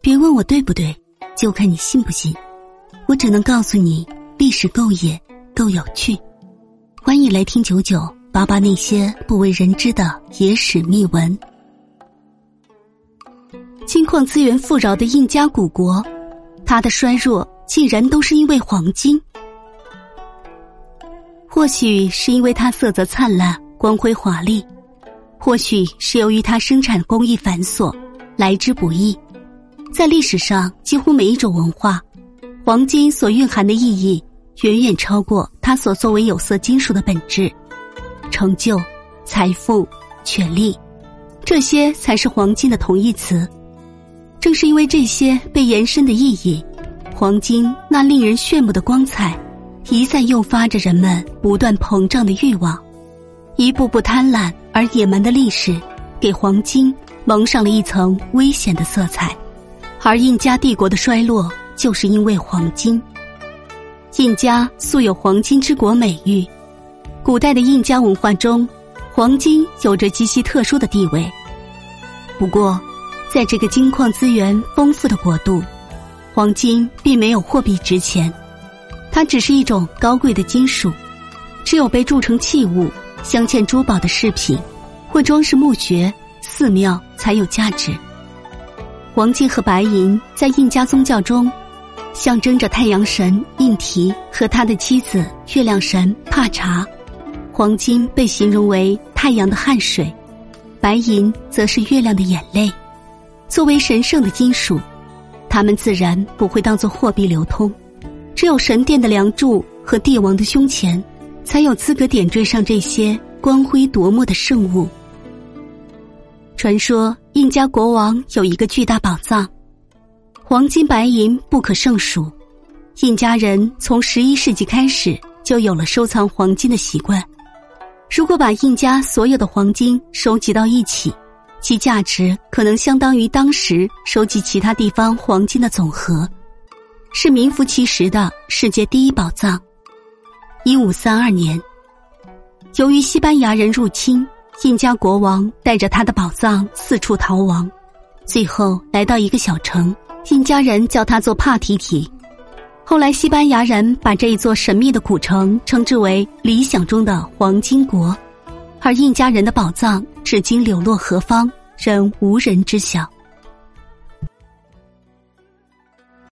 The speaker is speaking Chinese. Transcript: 别问我对不对，就看你信不信。我只能告诉你，历史够野，够有趣。欢迎来听九九扒扒那些不为人知的野史秘闻。金矿资源富饶的印加古国，它的衰弱竟然都是因为黄金。或许是因为它色泽灿烂，光辉华丽，或许是由于它生产工艺繁琐，来之不易。在历史上，几乎每一种文化，黄金所蕴含的意义远远超过它所作为有色金属的本质。成就、财富、权力，这些才是黄金的同义词。正是因为这些被延伸的意义，黄金那令人炫目的光彩，一再诱发着人们不断膨胀的欲望。一步步贪婪而野蛮的历史，给黄金蒙上了一层危险的色彩。而印加帝国的衰落就是因为黄金。印加素有黄金之国美誉，古代的印加文化中，黄金有着极其特殊的地位。不过，在这个金矿资源丰富的国度，黄金并没有货币值钱，它只是一种高贵的金属，只有被铸成器物、镶嵌珠宝的饰品或装饰墓穴、寺庙才有价值。黄金和白银在印加宗教中象征着太阳神印提和他的妻子月亮神帕查。黄金被形容为太阳的汗水，白银则是月亮的眼泪。作为神圣的金属，它们自然不会当作货币流通，只有神殿的梁柱和帝王的胸前才有资格点缀上这些光辉夺目的圣物。传说印加国王有一个巨大宝藏，黄金白银不可胜数。印加人从11世纪开始就有了收藏黄金的习惯。如果把印加所有的黄金收集到一起，其价值可能相当于当时收集其他地方黄金的总和，是名副其实的世界第一宝藏。1532年，由于西班牙人入侵，印加国王带着他的宝藏四处逃亡，最后来到一个小城，印加人叫它做帕提提。后来西班牙人把这一座神秘的古城称之为理想中的黄金国，而印加人的宝藏至今流落何方，仍无人知晓。